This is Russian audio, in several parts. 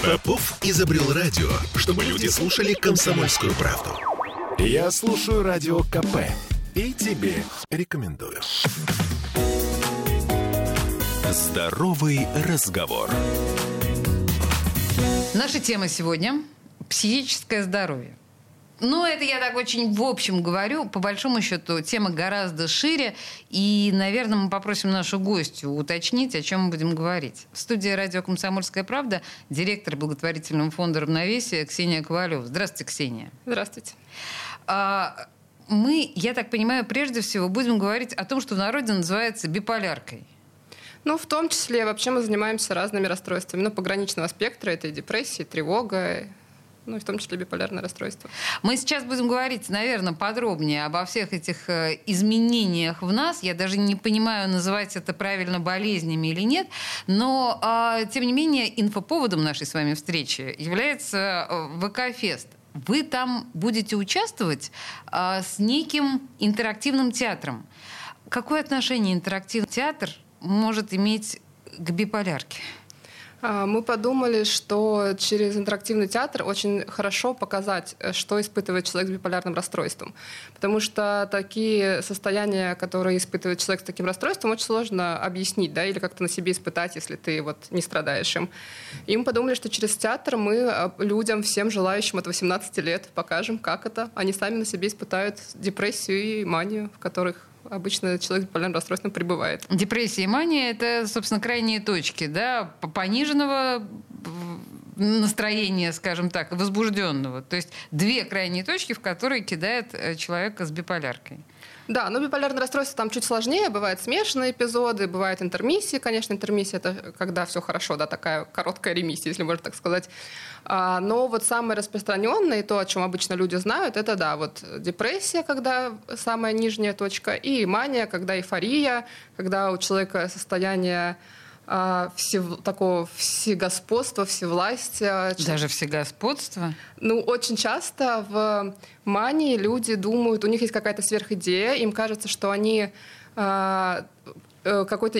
Попов изобрел радио, чтобы люди слушали «Комсомольскую правду». Я слушаю Радио КП и тебе рекомендую. Здоровый разговор. Наша тема сегодня – психическое здоровье. Ну, это я так очень в общем говорю. По большому счету, тема гораздо шире. И, наверное, мы попросим нашу гостью уточнить, о чем мы будем говорить. В студии «Радио Комсомольская правда» директор благотворительного фонда «Равновесие» Ксения Ковалёва. Здравствуйте, Ксения. Здравствуйте. Мы, я так понимаю, прежде всего будем говорить о том, что в народе называется биполяркой. Ну, в том числе, вообще мы занимаемся разными расстройствами. Ну, пограничного спектра, это и депрессия, и тревога. Ну, и в том числе биполярное расстройство. Мы сейчас будем говорить, наверное, подробнее обо всех этих изменениях в нас. Я даже не понимаю, называть это правильно болезнями или нет. Но, тем не менее, инфоповодом нашей с вами встречи является VK Fest. Вы там будете участвовать с неким интерактивным театром. Какое отношение интерактивный театр может иметь к биполярке? Мы подумали, что через интерактивный театр очень хорошо показать, что испытывает человек с биполярным расстройством. Потому что такие состояния, которые испытывает человек с таким расстройством, очень сложно объяснить, да, или как-то на себе испытать, если ты вот не страдаешь им. И мы подумали, что через театр мы людям, всем желающим от 18 лет покажем, как это. Они сами на себе испытают депрессию и манию, в которых обычно человек с биполярным расстройством пребывает. Депрессия и мания – это, собственно, крайние точки, да, пониженного настроения, скажем так, и возбужденного. То есть две крайние точки, в которые кидает человека с биполяркой. Да, но биполярное расстройство там чуть сложнее. Бывают смешанные эпизоды, бывают интермиссии. Конечно, интермиссия – это когда все хорошо, да, такая короткая ремиссия, если можно так сказать. Но вот самое распространенное, и то, о чем обычно люди знают, это, да, вот депрессия, когда самая нижняя точка, и мания, когда эйфория, когда у человека состояние такого всегосподства, всевластия. Даже всегосподства? Ну, очень часто в мании люди думают, у них есть какая-то сверхидея, им кажется, что они какой-то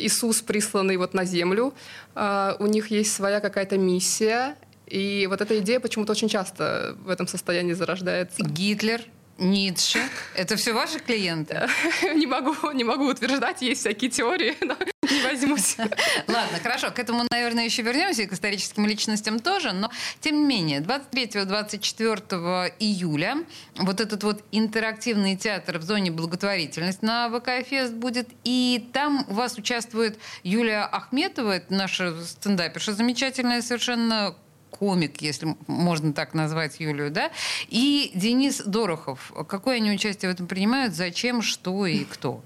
Иисус, присланный вот на землю, у них есть своя какая-то миссия, и вот эта идея почему-то очень часто в этом состоянии зарождается. Гитлер? Ницше. Это все ваши клиенты? Не могу утверждать, есть всякие теории, но не возьмусь. Ладно, хорошо, к этому, наверное, еще вернемся, и к историческим личностям тоже, но тем не менее, 23-24 июля вот этот вот интерактивный театр в зоне благотворительности на VK Fest будет, и там у вас участвует Юлия Ахмедова, это наша стендаперша замечательная совершенно, комик, если можно так назвать Юлию, да, и Денис Дорохов. Какое они участие в этом принимают, зачем, что и кто?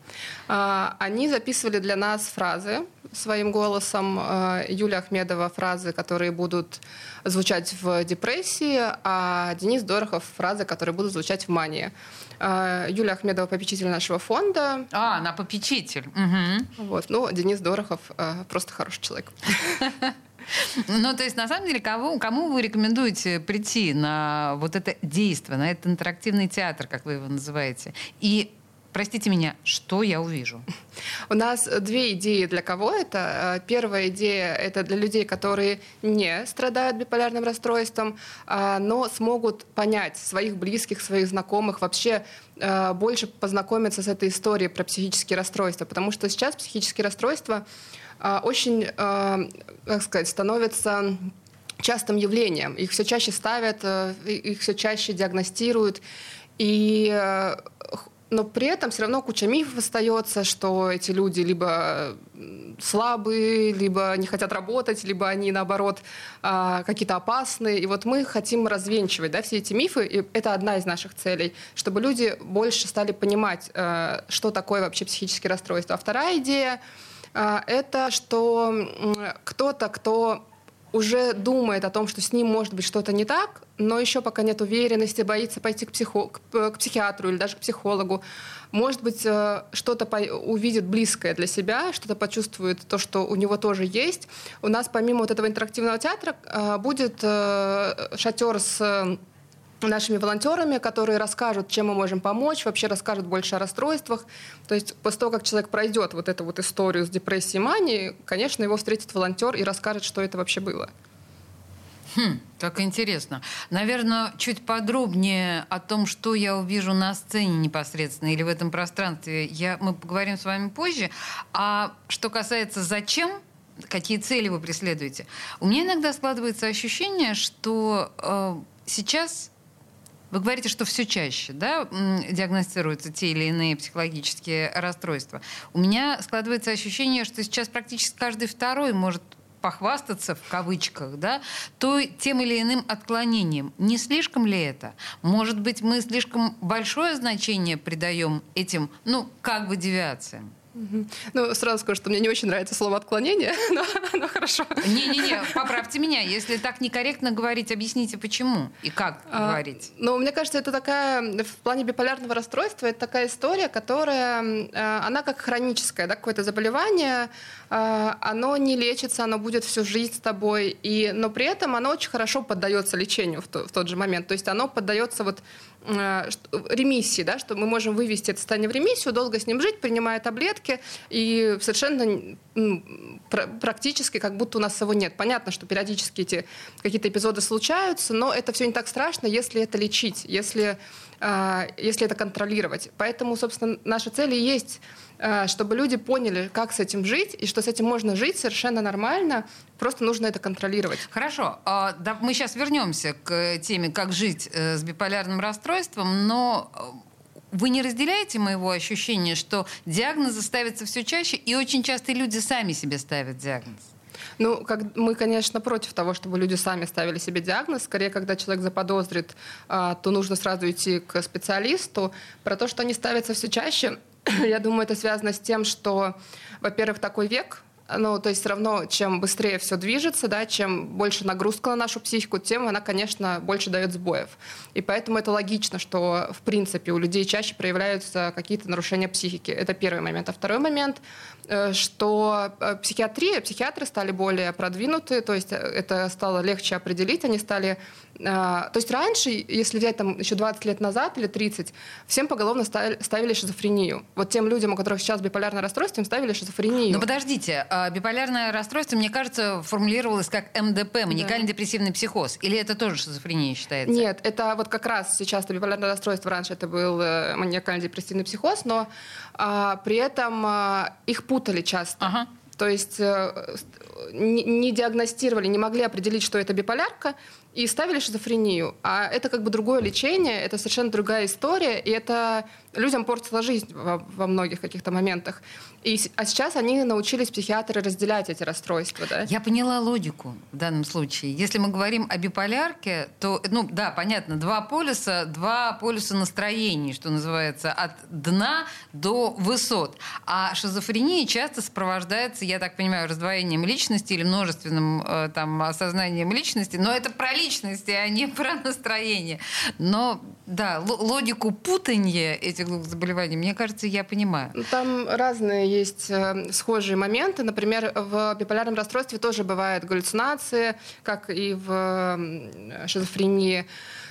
Они записывали для нас фразы своим голосом. Юлия Ахмедова фразы, которые будут звучать в депрессии, а Денис Дорохов фразы, которые будут звучать в мании. Юлия Ахмедова — попечитель нашего фонда. А, она попечитель. Угу. Вот, ну, Денис Дорохов просто хороший человек. Ну, то есть, на самом деле, кому вы рекомендуете прийти на вот это действие, на этот интерактивный театр, как вы его называете? И, простите меня, что я увижу? У нас две идеи, для кого это. Первая идея — это для людей, которые не страдают биполярным расстройством, но смогут понять своих близких, своих знакомых, вообще больше познакомиться с этой историей про психические расстройства. Потому что сейчас психические расстройства очень, как сказать, становятся частым явлением. Их все чаще ставят, их все чаще диагностируют. Но при этом все равно куча мифов остается, что эти люди либо слабые, либо не хотят работать, либо они, наоборот, какие-то опасные. И вот мы хотим развенчивать, да, все эти мифы, и это одна из наших целей, чтобы люди больше стали понимать, что такое вообще психические расстройства. А вторая идея — это что кто-то, кто уже думает о том, что с ним может быть что-то не так, но еще пока нет уверенности, боится пойти к психиатру или даже к психологу, может быть, что-то увидит близкое для себя, что-то почувствует, то, что у него тоже есть. У нас помимо вот этого интерактивного театра будет шатер с нашими волонтерами, которые расскажут, чем мы можем помочь, вообще расскажут больше о расстройствах. То есть после того, как человек пройдет вот эту вот историю с депрессией и манией, конечно, его встретит волонтер и расскажет, что это вообще было. Так интересно. Наверное, чуть подробнее о том, что я увижу на сцене непосредственно или в этом пространстве, мы поговорим с вами позже. А что касается зачем, какие цели вы преследуете, у меня иногда складывается ощущение, что сейчас... Вы говорите, что все чаще, да, диагностируются те или иные психологические расстройства. У меня складывается ощущение, что сейчас практически каждый второй может похвастаться, в кавычках, да, тем или иным отклонением. Не слишком ли это? Может быть, мы слишком большое значение придаем этим, как бы девиациям? Сразу скажу, что мне не очень нравится слово «отклонение», но хорошо. Не-не-не, поправьте меня. Если так некорректно говорить, объясните, почему и как говорить. Мне кажется, это такая, в плане биполярного расстройства, это такая история, которая, она как хроническая, да, какое-то заболевание, оно не лечится, оно будет всю жизнь с тобой, но при этом оно очень хорошо поддается лечению в тот же момент. То есть оно поддается ремиссии, да, что мы можем вывести это состояние в ремиссию, долго с ним жить, принимая таблетки, и совершенно практически как будто у нас его нет. Понятно, что периодически эти какие-то эпизоды случаются, но это все не так страшно, если это лечить, если это контролировать. Поэтому, собственно, наши цели есть, чтобы люди поняли, как с этим жить, и что с этим можно жить совершенно нормально, просто нужно это контролировать. Хорошо. Мы сейчас вернемся к теме, как жить с биполярным расстройством, но вы не разделяете моего ощущения, что диагнозы ставятся все чаще, и очень часто люди сами себе ставят диагноз? Мы, конечно, против того, чтобы люди сами ставили себе диагноз. Скорее, когда человек заподозрит, то нужно сразу идти к специалисту. Про то, что они ставятся все чаще, я думаю, это связано с тем, что, во-первых, такой век. То есть все равно, чем быстрее все движется, да, чем больше нагрузка на нашу психику, тем она, конечно, больше дает сбоев. И поэтому это логично, что, в принципе, у людей чаще проявляются какие-то нарушения психики. Это первый момент. А второй момент, что психиатры стали более продвинуты, то есть это стало легче определить, они стали... То есть раньше, если взять там еще 20 лет назад или 30, всем поголовно ставили шизофрению. Вот тем людям, у которых сейчас биполярное расстройство, им ставили шизофрению. Но подождите, биполярное расстройство, мне кажется, формулировалось как МДП, маниакально-депрессивный психоз. Или это тоже шизофрения считается? Нет, это вот как раз сейчас это биполярное расстройство, раньше это был маниакально-депрессивный психоз, но при этом их путали часто. Ага. То есть не диагностировали, не могли определить, что это биполярка, и ставили шизофрению. А это как бы другое лечение, это совершенно другая история, и это людям портило жизнь во многих каких-то моментах. А сейчас они научились, психиатры, разделять эти расстройства. Да? Я поняла логику в данном случае. Если мы говорим о биполярке, то, да, понятно, два полюса настроений, что называется, от дна до высот. А шизофрения часто сопровождается, я так понимаю, раздвоением личности или множественным осознанием личности, но это про личности, а не про настроение. Но, да, логику путанья этих двух заболеваний, мне кажется, я понимаю. Там разные есть схожие моменты. Например, в биполярном расстройстве тоже бывают галлюцинации, как и в шизофрении.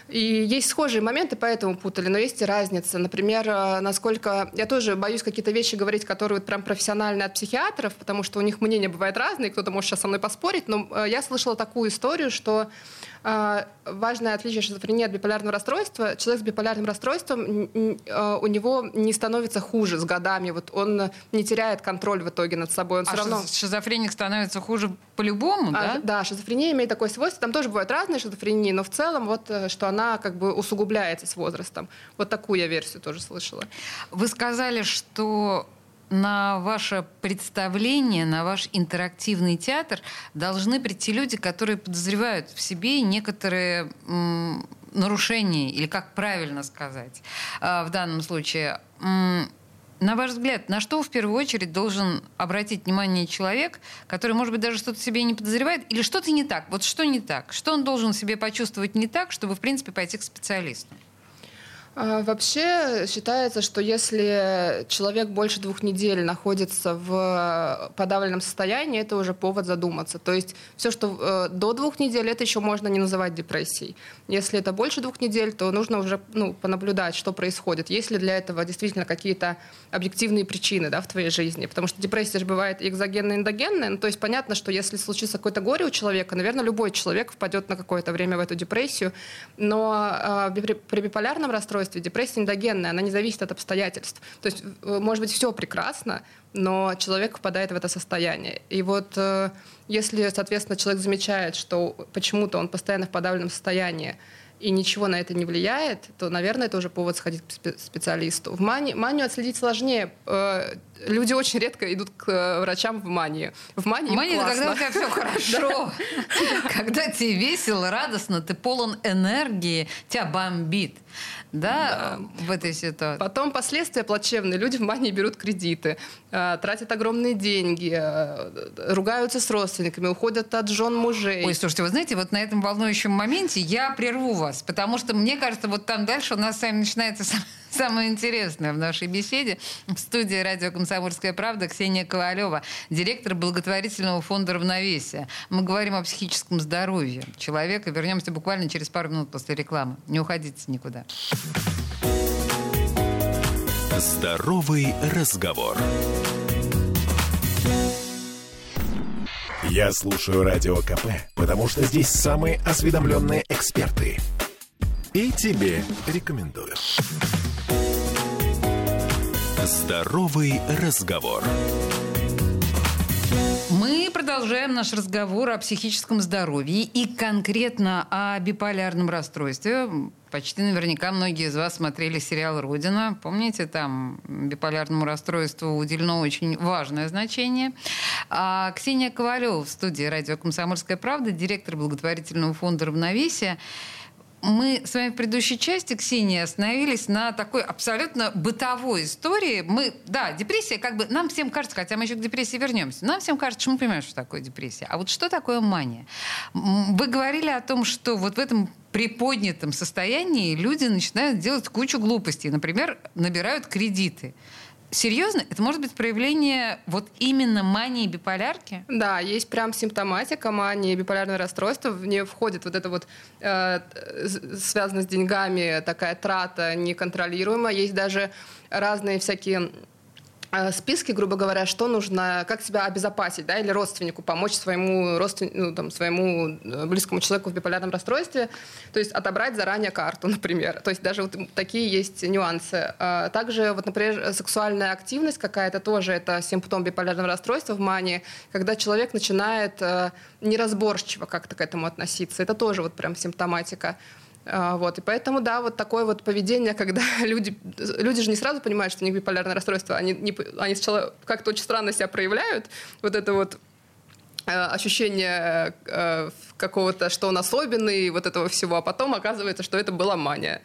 И есть схожие моменты, поэтому путали, но есть и разница. Например, насколько... Я тоже боюсь какие-то вещи говорить, которые прям профессионально от психиатров, потому что у них мнения бывают разные, кто-то может сейчас со мной поспорить, но я слышала такую историю, что важное отличие шизофрении от биполярного расстройства: человек с биполярным расстройством, у него не становится хуже с годами, вот он не теряет контроль в итоге над собой. Он все равно... шизофреник становится хуже по-любому, да? Да, шизофрения имеет такое свойство, там тоже бывают разные шизофрении, но в целом вот что она как бы усугубляется с возрастом. Вот такую я версию тоже слышала. Вы сказали, что на ваше представление, на ваш интерактивный театр должны прийти люди, которые подозревают в себе некоторые нарушения, или как правильно сказать в данном случае. На ваш взгляд, на что в первую очередь должен обратить внимание человек, который, может быть, даже что-то себе не подозревает, или что-то не так? Вот что не так? Что он должен себе почувствовать не так, чтобы, в принципе, пойти к специалисту? Вообще считается, что если человек больше 2 недель находится в подавленном состоянии, это уже повод задуматься. То есть все, что до 2 недель, это еще можно не называть депрессией. Если это больше 2 недель, то нужно уже понаблюдать, что происходит. Есть ли для этого действительно какие-то объективные причины, в твоей жизни? Потому что депрессия же бывает экзогенная и эндогенная. То есть понятно, что если случится какое-то горе у человека, наверное, любой человек впадет на какое-то время в эту депрессию. Но при биполярном расстройстве депрессия эндогенная, она не зависит от обстоятельств. То есть, может быть, все прекрасно, но человек впадает в это состояние. И вот если, соответственно, человек замечает, что почему-то он постоянно в подавленном состоянии, и ничего на это не влияет, то, наверное, это уже повод сходить к специалисту. В манию отследить сложнее. Люди очень редко идут к врачам в мании. В мании классно. Когда у тебя все хорошо, когда тебе весело, радостно, ты полон энергии, тебя бомбит. Да, в этой ситуации. Потом последствия плачевные. Люди в мании берут кредиты, тратят огромные деньги, ругаются с родственниками, уходят от жен мужей. Ой, слушайте, вы знаете, вот на этом волнующем моменте я прерву вас, потому что, мне кажется, вот там дальше у нас с вами начинается самое интересное в нашей беседе. В студии «Радио Комсомольская правда» Ксения Ковалёва, директор благотворительного фонда «Равновесие». Мы говорим о психическом здоровье человека. Вернемся буквально через пару минут после рекламы. Не уходите никуда. Здоровый разговор. Я слушаю Радио КП, потому что здесь самые осведомленные эксперты. И тебе рекомендую. Здоровый разговор. Мы продолжаем наш разговор о психическом здоровье и конкретно о биполярном расстройстве. Почти наверняка многие из вас смотрели сериал «Родина». Помните, там биполярному расстройству уделено очень важное значение. А Ксения Ковалёва в студии «Радио Комсомольская правда», директор благотворительного фонда «Равновесие». Мы с вами в предыдущей части, Ксения, остановились на такой абсолютно бытовой истории. Депрессия, нам всем кажется, хотя мы еще к депрессии вернемся, нам всем кажется, что мы понимаем, что такое депрессия. А вот что такое мания? Вы говорили о том, что вот в этом приподнятом состоянии люди начинают делать кучу глупостей. Например, набирают кредиты. Серьезно? Это может быть проявление вот именно мании биполярки? Да, есть прям симптоматика мании биполярного расстройства. В нее входит вот это связано с деньгами, такая трата неконтролируемая. Есть даже разные всякие списки, грубо говоря, что нужно, как себя обезопасить, или родственнику помочь, своему близкому человеку в биполярном расстройстве, то есть отобрать заранее карту, например. То есть даже такие есть нюансы. Также, например, сексуальная активность какая-то тоже это симптом биполярного расстройства в мании, когда человек начинает неразборчиво как-то к этому относиться. Это тоже прям симптоматика. И поэтому, такое поведение, когда люди же не сразу понимают, что у них биполярное расстройство, они сначала как-то очень странно себя проявляют, ощущение какого-то, что он особенный, этого всего, а потом оказывается, что это была мания.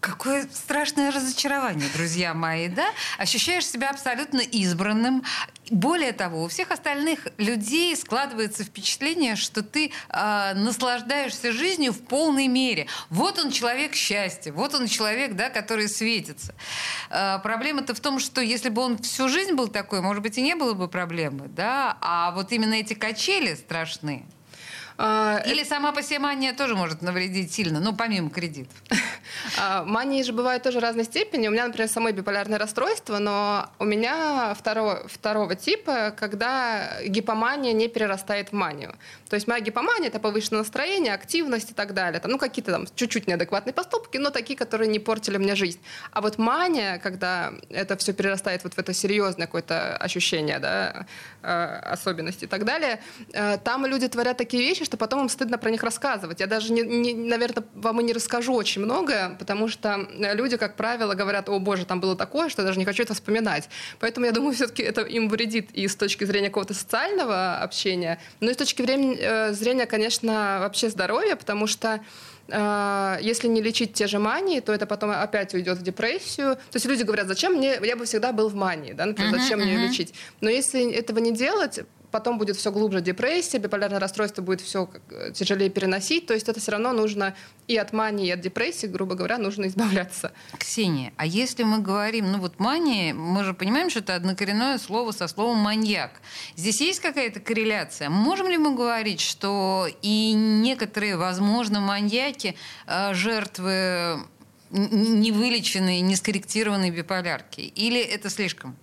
Какое страшное разочарование, друзья мои, да? Ощущаешь себя абсолютно избранным. Более того, у всех остальных людей складывается впечатление, что ты наслаждаешься жизнью в полной мере. Вот он человек счастья, вот он человек, который светится. Проблема-то в том, что если бы он всю жизнь был такой, может быть, и не было бы проблемы, да? А вот именно эти качели страшны. Или сама по себе мания тоже может навредить сильно, помимо кредитов? Мании же бывают тоже разной степени. У меня, например, самое биполярное расстройство, но у меня второго типа, когда гипомания не перерастает в манию. То есть моя гипомания — это повышенное настроение, активность и так далее. Какие-то чуть-чуть неадекватные поступки, но такие, которые не портили мне жизнь. А мания, когда это все перерастает в это серьезное какое-то ощущение, особенности и так далее, там люди творят такие вещи, что потом им стыдно про них рассказывать. Я даже, наверное, вам и не расскажу очень многое, потому что люди, как правило, говорят: о боже, там было такое, что я даже не хочу это вспоминать. Поэтому, я думаю, все-таки это им вредит и с точки зрения какого-то социального общения, но и с точки зрения, конечно, вообще здоровья, потому что если не лечить те же мании, то это потом опять уйдет в депрессию. То есть люди говорят: зачем мне, я бы всегда был в мании, например, зачем мне лечить? Но если этого не делать, потом будет все глубже депрессия, биполярное расстройство будет все тяжелее переносить. То есть это все равно нужно и от мании, и от депрессии, грубо говоря, нужно избавляться. Ксения, а если мы говорим, ну вот мания, мы же понимаем, что это однокоренное слово со словом маньяк. Здесь есть какая-то корреляция? Можем ли мы говорить, что и некоторые, возможно, маньяки, жертвы невылеченной, нескорректированной биполярки? Или это слишком?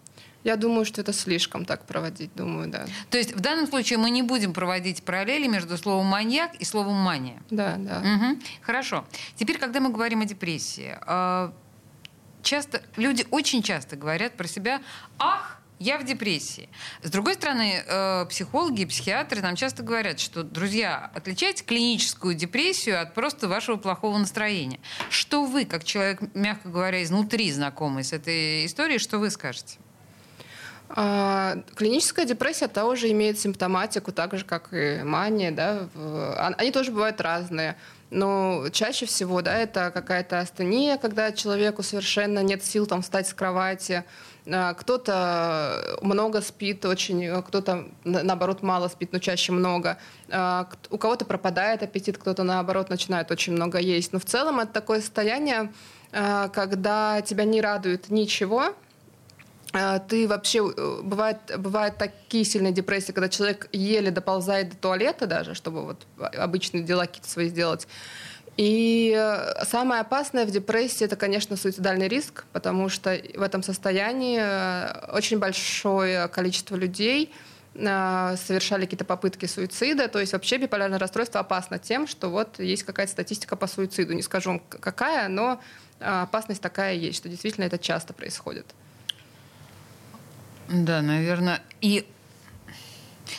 Я думаю, что это слишком так проводить, думаю, да. То есть в данном случае мы не будем проводить параллели между словом «маньяк» и словом «мания». Да, да. Угу. Хорошо. Теперь, когда мы говорим о депрессии, часто, люди очень часто говорят про себя: «Ах, я в депрессии». С другой стороны, психологи и психиатры нам часто говорят, что, друзья, отличайте клиническую депрессию от просто вашего плохого настроения. Что вы, как человек, мягко говоря, изнутри знакомый с этой историей, что вы скажете? Клиническая депрессия тоже имеет симптоматику, так же, как и мания. Да? Они тоже бывают разные. Но чаще всего, да, это какая-то астения, когда человеку совершенно нет сил там, встать с кровати. Кто-то много спит очень, кто-то, наоборот, мало спит, но чаще много. У кого-то пропадает аппетит, кто-то, наоборот, начинает очень много есть. Но в целом это такое состояние, когда тебя не радует ничего. Ты вообще... Бывают такие сильные депрессии, когда человек еле доползает до туалета даже, чтобы вот обычные дела какие-то свои сделать. И самое опасное в депрессии — это, конечно, суицидальный риск, потому что в этом состоянии очень большое количество людей совершали какие-то попытки суицида. То есть вообще биполярное расстройство опасно тем, что вот есть какая-то статистика по суициду. Не скажу, какая, но опасность такая есть, что действительно это часто происходит. Да, наверное. И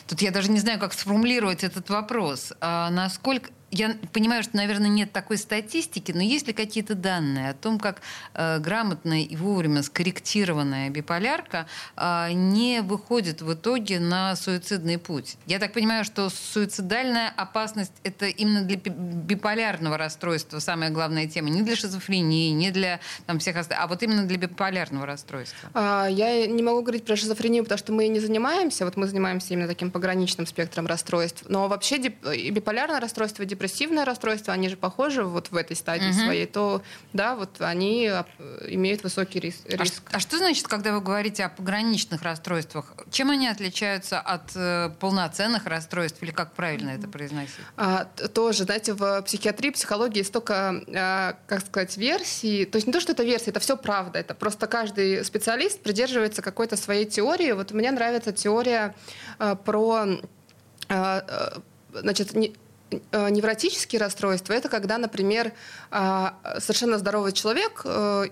тут я даже не знаю, как сформулировать этот вопрос. Насколько... Я понимаю, что, наверное, нет такой статистики, но есть ли какие-то данные о том, как грамотная и вовремя скорректированная биполярка не выходит в итоге на суицидный путь? Я так понимаю, что суицидальная опасность — это именно для биполярного расстройства самая главная тема. Не для шизофрении, не для там, всех остальных, а вот именно для биполярного расстройства. Я не могу говорить про шизофрению, потому что мы и не занимаемся. Вот мы занимаемся именно таким пограничным спектром расстройств. Но вообще биполярное расстройство, депрессивное расстройство, они же похожи вот в этой стадии своей, то да, вот они имеют высокий риск. А что значит, когда вы говорите о пограничных расстройствах? Чем они отличаются от полноценных расстройств? Или как правильно это произносить? Тоже, знаете, в психиатрии, психологии столько, как сказать, версий. То есть не то, что это версии, это все правда. Это просто каждый специалист придерживается какой-то своей теории. Вот мне нравится теория про... Значит, невротические расстройства — это когда, например, совершенно здоровый человек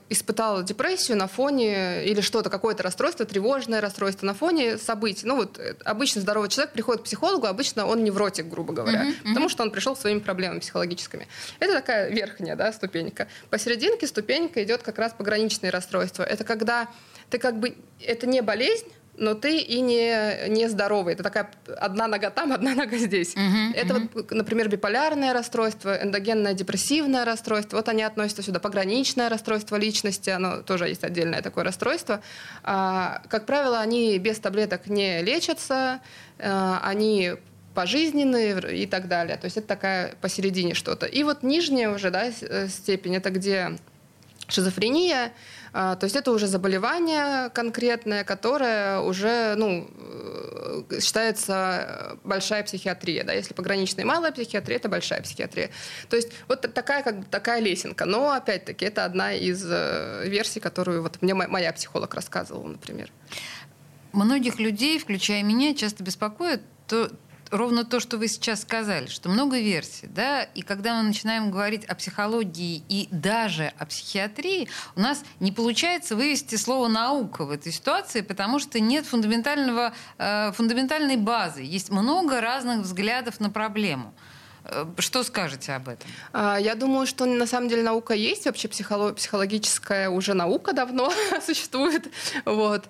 испытал депрессию на фоне или что-то, какое-то расстройство, тревожное расстройство на фоне событий. Ну вот обычно здоровый человек приходит к психологу, обычно он невротик, грубо говоря, потому что он пришел с своими проблемами психологическими. Это такая верхняя, да, ступенька. Посерединке ступенька идет как раз пограничные расстройства. Это когда ты как бы... Это не болезнь, но ты и не здоровый. Это такая одна нога там, одна нога здесь. Это, вот, например, биполярное расстройство, эндогенное депрессивное расстройство. Вот они относятся сюда. Пограничное расстройство личности, оно тоже есть отдельное такое расстройство. Как правило, они без таблеток не лечатся, они пожизненные и так далее. То есть это такая посередине что-то. И вот нижняя уже, да, степень, это где... Шизофрения, то есть это уже заболевание конкретное, которое уже, ну, считается большая психиатрия. Да? Если пограничная и малая психиатрия, это большая психиатрия. То есть вот такая, как бы, такая лесенка. Но, опять-таки, это одна из версий, которую вот мне моя психолог рассказывала, например. Многих людей, включая меня, часто беспокоит то... Ровно то, что вы сейчас сказали, что много версий, да, и когда мы начинаем говорить о психологии и даже о психиатрии, у нас не получается вывести слово «наука» в этой ситуации, потому что нет фундаментальной базы, есть много разных взглядов на проблему. Что скажете об этом? Я думаю, что на самом деле наука есть, вообще психологическая уже наука давно существует. Вот.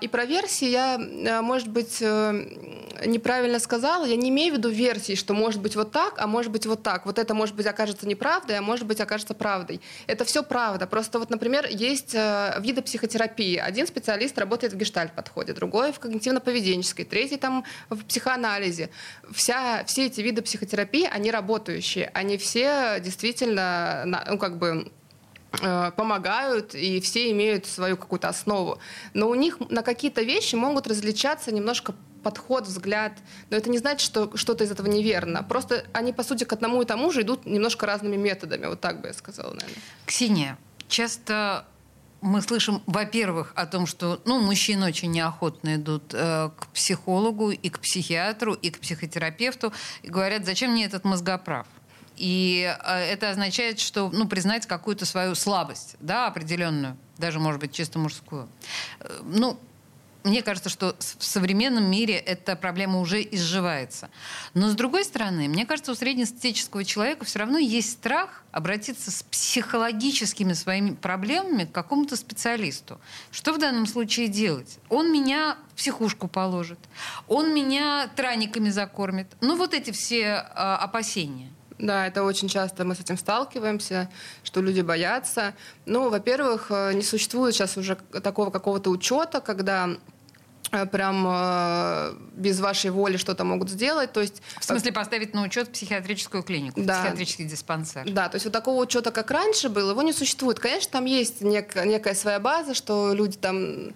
И про версии я, может быть, неправильно сказала. Я не имею в виду версии, что может быть вот так, а может быть вот так. Вот это, может быть, окажется неправдой, а может быть, окажется правдой. Это все правда. Просто вот, например, есть виды психотерапии. Один специалист работает в гештальт-подходе, другой в когнитивно-поведенческой, третий там в психоанализе. Все эти виды психотерапии, они работающие, они все действительно, помогают, и все имеют свою какую-то основу. Но у них на какие-то вещи могут различаться немножко подход, взгляд. Но это не значит, что что-то из этого неверно. Просто они, по сути, к одному и тому же идут немножко разными методами. Вот так бы я сказала, наверное. Ксения, часто мы слышим, во-первых, о том, что мужчины очень неохотно идут к психологу, и к психиатру, и к психотерапевту, и говорят, зачем мне этот мозгоправ? И это означает, что признать какую-то свою слабость, да, определенную, даже, может быть, чисто мужскую. Мне кажется, что в современном мире эта проблема уже изживается. Но, с другой стороны, мне кажется, у среднестатистического человека все равно есть страх обратиться с психологическими своими проблемами к какому-то специалисту. Что в данном случае делать? Он меня в психушку положит, он меня траниками закормит. Вот эти все опасения. Да, это очень часто мы с этим сталкиваемся, что люди боятся. Во-первых, не существует сейчас уже такого какого-то учета, когда прям без вашей воли что-то могут сделать. То есть, в смысле поставить на учет психиатрическую клинику, да, психиатрический диспансер. Да, то есть вот такого учета, как раньше был, его не существует. Конечно, там есть некая своя база, что люди там...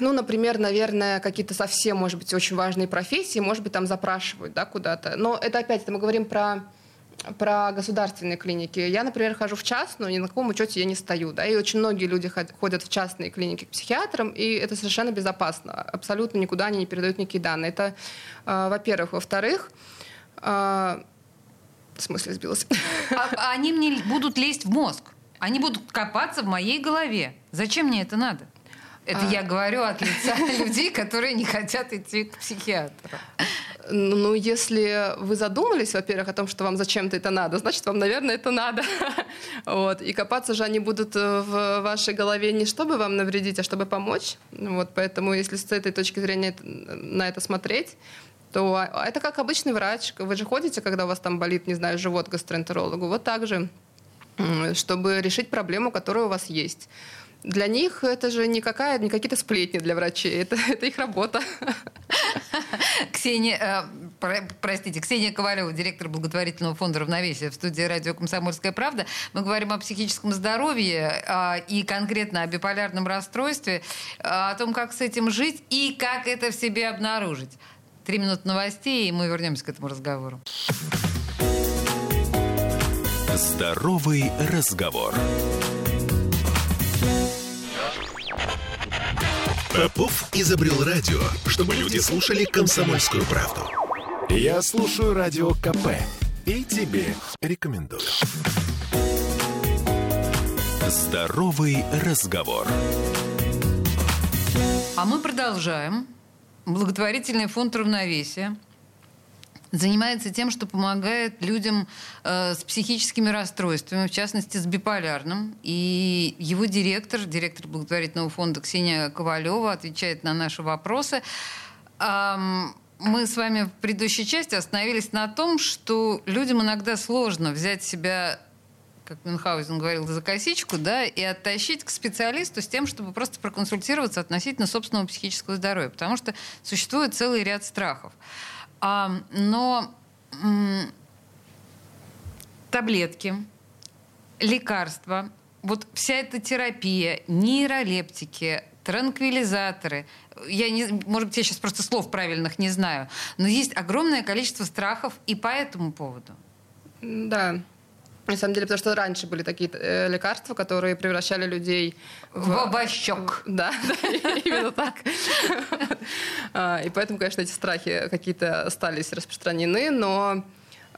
например, наверное, какие-то совсем, может быть, очень важные профессии, может быть, там запрашивают, да, куда-то. Но это опять-таки мы говорим про государственные клиники. Я, например, хожу в частную, ни на каком учете я не стою, да, и очень многие люди ходят в частные клиники к психиатрам, и это совершенно безопасно. Абсолютно никуда они не передают никакие данные. Это, во-первых. Во-вторых, в смысле сбилась? Они мне будут лезть в мозг. Они будут копаться в моей голове. Зачем мне это надо? Это я говорю от лица людей, которые не хотят идти к психиатру. Если вы задумались, во-первых, о том, что вам зачем-то это надо, значит, вам, наверное, это надо. Вот. И копаться же они будут в вашей голове не чтобы вам навредить, а чтобы помочь. Вот. Поэтому, если с этой точки зрения на это смотреть, то это как обычный врач. Вы же ходите, когда у вас там болит, не знаю, живот, к гастроэнтерологу. Вот так же, чтобы решить проблему, которая у вас есть. Для них это же не какие-то сплетни для врачей, это их работа. Ксения Ковалёва, директор благотворительного фонда «Равновесие» в студии «Радио Комсомольская правда». Мы говорим о психическом здоровье и конкретно о биполярном расстройстве, о том, как с этим жить и как это в себе обнаружить. 3 минуты новостей, и мы вернемся к этому разговору. Здоровый разговор. Попов изобрел радио, чтобы люди слушали «Комсомольскую правду». Я слушаю радио КП и тебе рекомендую. Здоровый разговор. А мы продолжаем. Благотворительный фонд «Равновесие» занимается тем, что помогает людям с психическими расстройствами, в частности, с биполярным. И его директор благотворительного фонда Ксения Ковалёва отвечает на наши вопросы. Мы с вами в предыдущей части остановились на том, что людям иногда сложно взять себя, как Мюнхгаузен говорил, за косичку, да, и оттащить к специалисту с тем, чтобы просто проконсультироваться относительно собственного психического здоровья, потому что существует целый ряд страхов. Таблетки, лекарства, вот вся эта терапия, нейролептики, транквилизаторы. Может быть, я сейчас просто слов правильных не знаю, но есть огромное количество страхов и по этому поводу. Да. На самом деле, потому что раньше были такие лекарства, которые превращали людей в овощок. Да, именно так. И поэтому, конечно, эти страхи какие-то остались распространены, но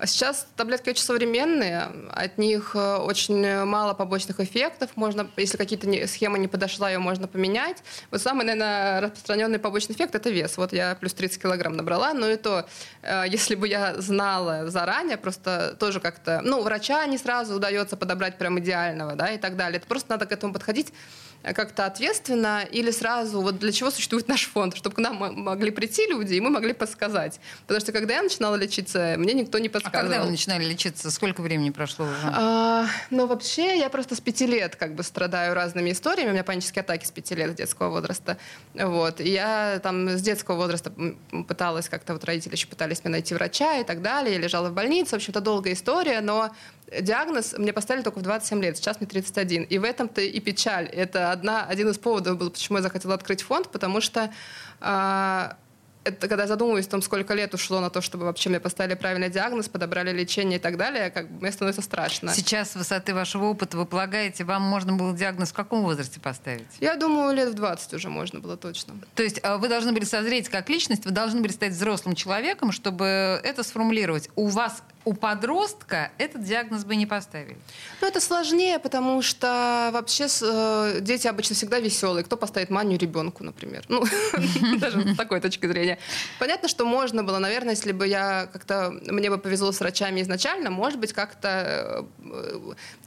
Сейчас таблетки очень современные, от них очень мало побочных эффектов. Можно, если какие-то схемы не подошла, ее можно поменять. Вот самый, наверное, распространенный побочный эффект – это вес. Вот я плюс 30 килограмм набрала, но и то, если бы я знала заранее, просто тоже как-то… Ну, врача не сразу удается подобрать прям идеального, да, и так далее. Это просто надо к этому подходить как-то ответственно или сразу, вот для чего существует наш фонд, чтобы к нам могли прийти люди, и мы могли подсказать. Потому что когда я начинала лечиться, мне никто не подсказывал. А когда вы начинали лечиться? Сколько времени прошло уже? Ну, вообще, я просто с 5 лет как бы страдаю разными историями. У меня панические атаки с 5 лет, с детского возраста. Вот. И я там с детского возраста пыталась как-то, вот родители еще пытались мне найти врача и так далее. Я лежала в больнице. В общем-то, долгая история, но диагноз мне поставили только в 27 лет, сейчас мне 31. И в этом-то и печаль. Это один из поводов был, почему я захотела открыть фонд, потому что это, когда я задумываюсь о том, сколько лет ушло на то, чтобы вообще мне поставили правильный диагноз, подобрали лечение и так далее, как бы мне становится страшно. Сейчас с высоты вашего опыта вы полагаете, вам можно было диагноз в каком возрасте поставить? Я думаю, лет в 20 уже можно было точно. То есть вы должны были созреть как личность, вы должны были стать взрослым человеком, чтобы это сформулировать. У подростка этот диагноз бы не поставили. Ну, это сложнее, потому что вообще дети обычно всегда веселые. Кто поставит манию ребенку, например? Ну, даже с такой точки зрения. Понятно, что можно было, наверное, если бы я как-то... Мне бы повезло с врачами изначально, может быть, как-то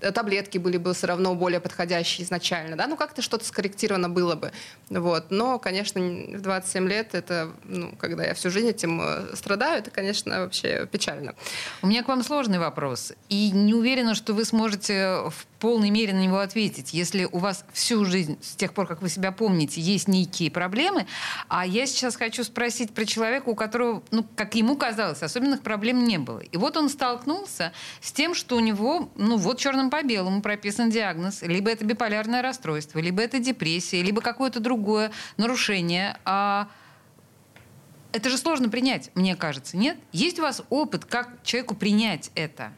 таблетки были бы все равно более подходящие изначально, да? Ну, как-то что-то скорректировано было бы. Вот. Но, конечно, в 27 лет, это, ну, когда я всю жизнь этим страдаю, это, конечно, вообще печально. У меня к вам сложный вопрос, и не уверена, что вы сможете в полной мере на него ответить. Если у вас всю жизнь, с тех пор, как вы себя помните, есть некие проблемы, а я сейчас хочу спросить про человека, у которого, ну, как ему казалось, особенных проблем не было. И вот он столкнулся с тем, что у него, ну, вот черным по белому прописан диагноз. Либо это биполярное расстройство, либо это депрессия, либо какое-то другое нарушение. Это же сложно принять, мне кажется, нет? Есть у вас опыт, как человеку принять это?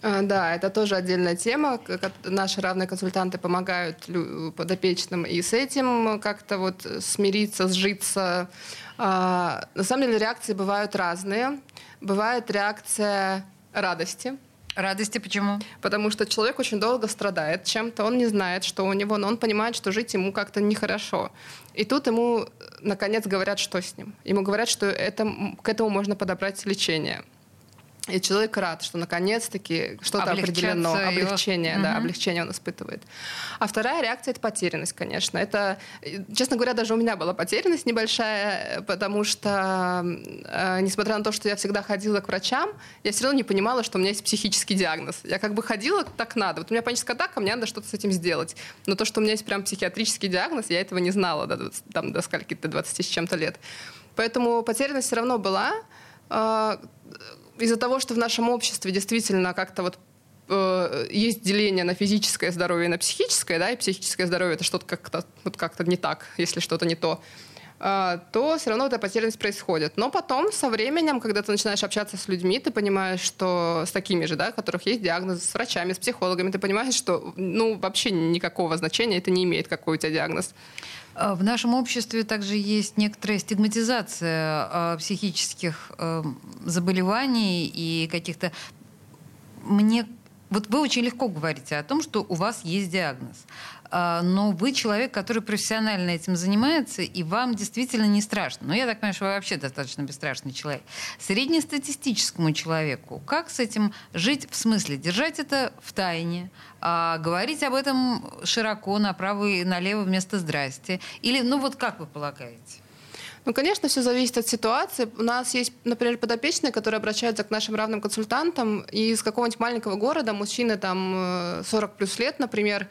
Да, это тоже отдельная тема. Наши равные консультанты помогают подопечным и с этим как-то вот смириться, сжиться. На самом деле реакции бывают разные. Бывает реакция радости. Радости почему? Потому что человек очень долго страдает чем-то, он не знает, что у него, но он понимает, что жить ему как-то нехорошо. И тут ему, наконец, говорят, что с ним. Ему говорят, что к этому можно подобрать лечение. И человек рад, что наконец-таки что-то определено, облегчение, да, облегчение он испытывает. А вторая реакция — это потерянность, конечно. Это, честно говоря, даже у меня была потерянность небольшая, потому что, несмотря на то, что я всегда ходила к врачам, я все равно не понимала, что у меня есть психический диагноз. Я как бы ходила, так надо. Вот у меня паническая атака, мне надо что-то с этим сделать. Но то, что у меня есть прям психиатрический диагноз, я этого не знала до скольки-то 20 с чем-то лет. Поэтому потерянность все равно была. Из-за того, что в нашем обществе действительно как-то вот есть деление на физическое здоровье и на психическое, да, и психическое здоровье — это что-то как-то, вот как-то не так, если что-то не то, то все равно эта потерянность происходит. Но потом, со временем, когда ты начинаешь общаться с людьми, ты понимаешь, что с такими же, да, у которых есть диагноз, с врачами, с психологами, ты понимаешь, что, ну, вообще никакого значения это не имеет, какой у тебя диагноз. В нашем обществе также есть некоторая стигматизация психических заболеваний и каких-то... Вот вы очень легко говорите о том, что у вас есть диагноз, но вы человек, который профессионально этим занимается, и вам действительно не страшно. Но я так понимаю, что вы вообще достаточно бесстрашный человек. Среднестатистическому человеку как с этим жить? В смысле, держать это в тайне, говорить об этом широко, направо и налево вместо «здрасте»? Или, ну вот как вы полагаете? Ну, конечно, все зависит от ситуации. У нас есть, например, подопечные, которые обращаются к нашим равным консультантам из какого-нибудь маленького города, мужчины там 40 плюс лет, например,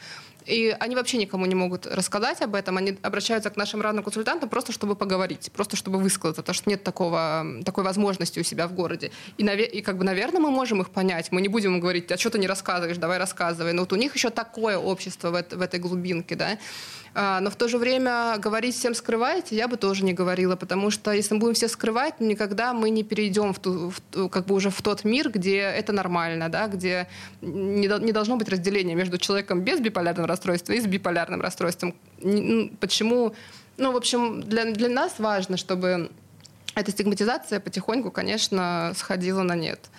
и они вообще никому не могут рассказать об этом. Они обращаются к нашим равным консультантам просто, чтобы поговорить, просто, чтобы высказаться, потому что нет такой возможности у себя в городе. И как бы, наверное, мы можем их понять. Мы не будем им говорить: а что ты не рассказываешь, давай рассказывай. Но вот у них еще такое общество в этой глубинке, да. Но в то же время говорить всем «скрывайте» я бы тоже не говорила, потому что если мы будем все скрывать, никогда мы не перейдем как бы уже в тот мир, где это нормально, да, где не должно быть разделения между человеком без биполярного расстройства и с биполярным расстройством. Почему? Ну, в общем, для нас важно, чтобы эта стигматизация потихоньку, конечно, сходила на нет.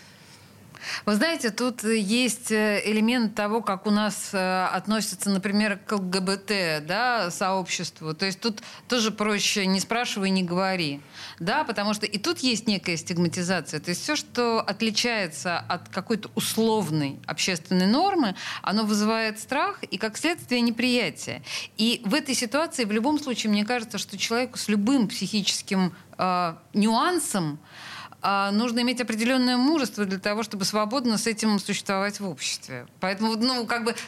Вы знаете, тут есть элемент того, как у нас относятся, например, к ЛГБТ, да, сообществу. То есть тут тоже проще «не спрашивай, не говори». Да, потому что и тут есть некая стигматизация. То есть все, что отличается от какой-то условной общественной нормы, оно вызывает страх и, как следствие, неприятие. И в этой ситуации, в любом случае, мне кажется, что человеку с любым психическим нюансом нужно иметь определенное мужество для того, чтобы свободно с этим существовать в обществе. Поэтому,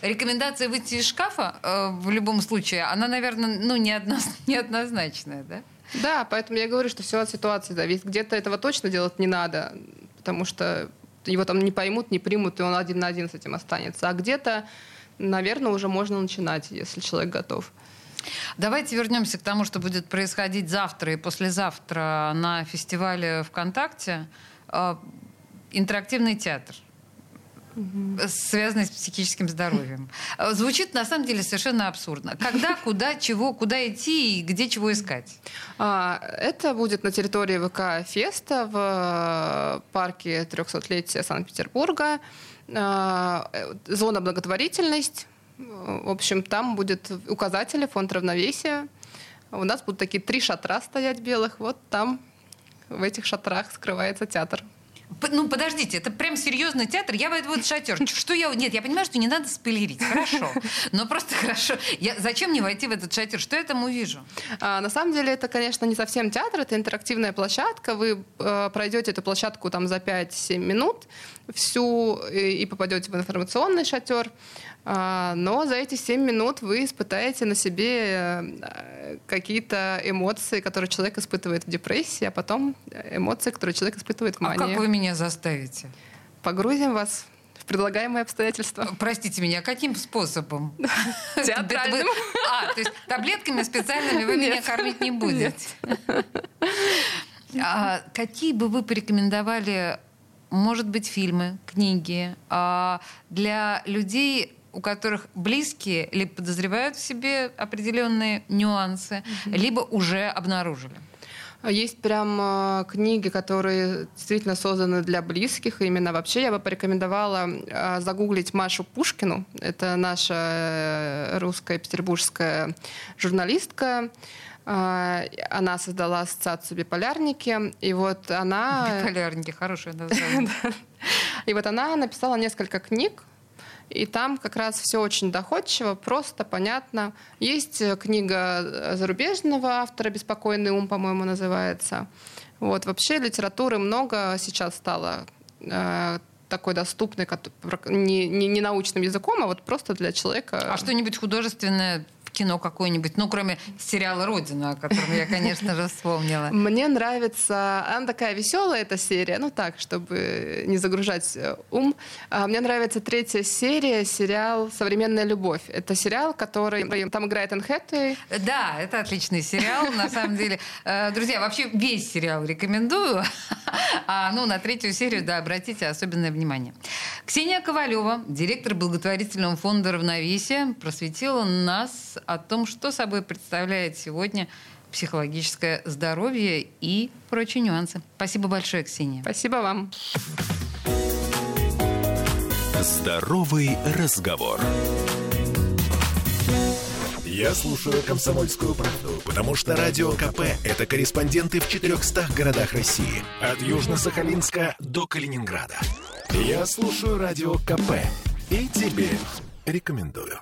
рекомендация выйти из шкафа в любом случае, она, наверное, неоднозначная, да? Да, поэтому я говорю, что все от ситуации зависит. Где-то этого точно делать не надо, потому что его там не поймут, не примут, и он один на один с этим останется. А где-то, наверное, уже можно начинать, если человек готов. Давайте вернемся к тому, что будет происходить завтра и послезавтра на фестивале ВКонтакте. Интерактивный театр, связанный с психическим здоровьем. Звучит, на самом деле, совершенно абсурдно. Когда, куда, чего, куда идти и где чего искать? Это будет на территории ВК Феста в парке 300-летия Санкт-Петербурга. Зона «Благотворительность». В общем, там будет указатели, фонд «Равновесие». У нас будут такие 3 шатра стоять белых. Вот там, в этих шатрах, скрывается театр. Подождите, это прям серьезный театр. Я пойду в этот шатер. Нет, я понимаю, что не надо спойлерить. Хорошо. Но просто хорошо. Зачем мне войти в этот шатер? Что я там увижу? На самом деле, это, конечно, не совсем театр. Это интерактивная площадка. Вы пройдете эту площадку там за 5-7 минут всю и попадете в информационный шатер. Но за эти 7 минут вы испытаете на себе какие-то эмоции, которые человек испытывает в депрессии, а потом эмоции, которые человек испытывает в мании. А как вы меня заставите? Погрузим вас в предлагаемые обстоятельства. Простите меня, каким способом? Театральным. То есть таблетками специальными вы меня кормить не будете? Какие бы вы порекомендовали, может быть, фильмы, книги для людей, у которых близкие либо подозревают в себе определенные нюансы, либо уже обнаружили? Есть прям книги, которые действительно созданы для близких. Именно вообще я бы порекомендовала загуглить Машу Пушкину. Это наша русская петербургская журналистка. Она создала ассоциацию «Биполярники». И вот она... «Биполярники» — хорошее название. И вот она написала несколько книг. И там как раз все очень доходчиво, просто, понятно. Есть книга зарубежного автора «Беспокойный ум», по-моему, называется. Вот. Вообще литературы много сейчас стало такой доступной, не научным языком, а вот просто для человека. А что-нибудь художественное, кино какое-нибудь, кроме сериала «Родина», о котором я, конечно же, вспомнила? Мне нравится... Она такая веселая, эта серия, так, чтобы не загружать ум. Мне нравится 3-я серия, сериал «Современная любовь». Это сериал, который... Там играет Энхэттой. Да, это отличный сериал, на самом деле. Друзья, вообще весь сериал рекомендую. На 3-ю серию, да, обратите особенное внимание. Ксения Ковалёва, директор благотворительного фонда «Равновесие», просветила нас о том, что собой представляет сегодня психологическое здоровье и прочие нюансы. Спасибо большое, Ксения. Спасибо вам. Здоровый разговор. Я слушаю «Комсомольскую правду», потому что Радио КП – это корреспонденты в 400 городах России. От Южно-Сахалинска до Калининграда. Я слушаю Радио КП и тебе рекомендую.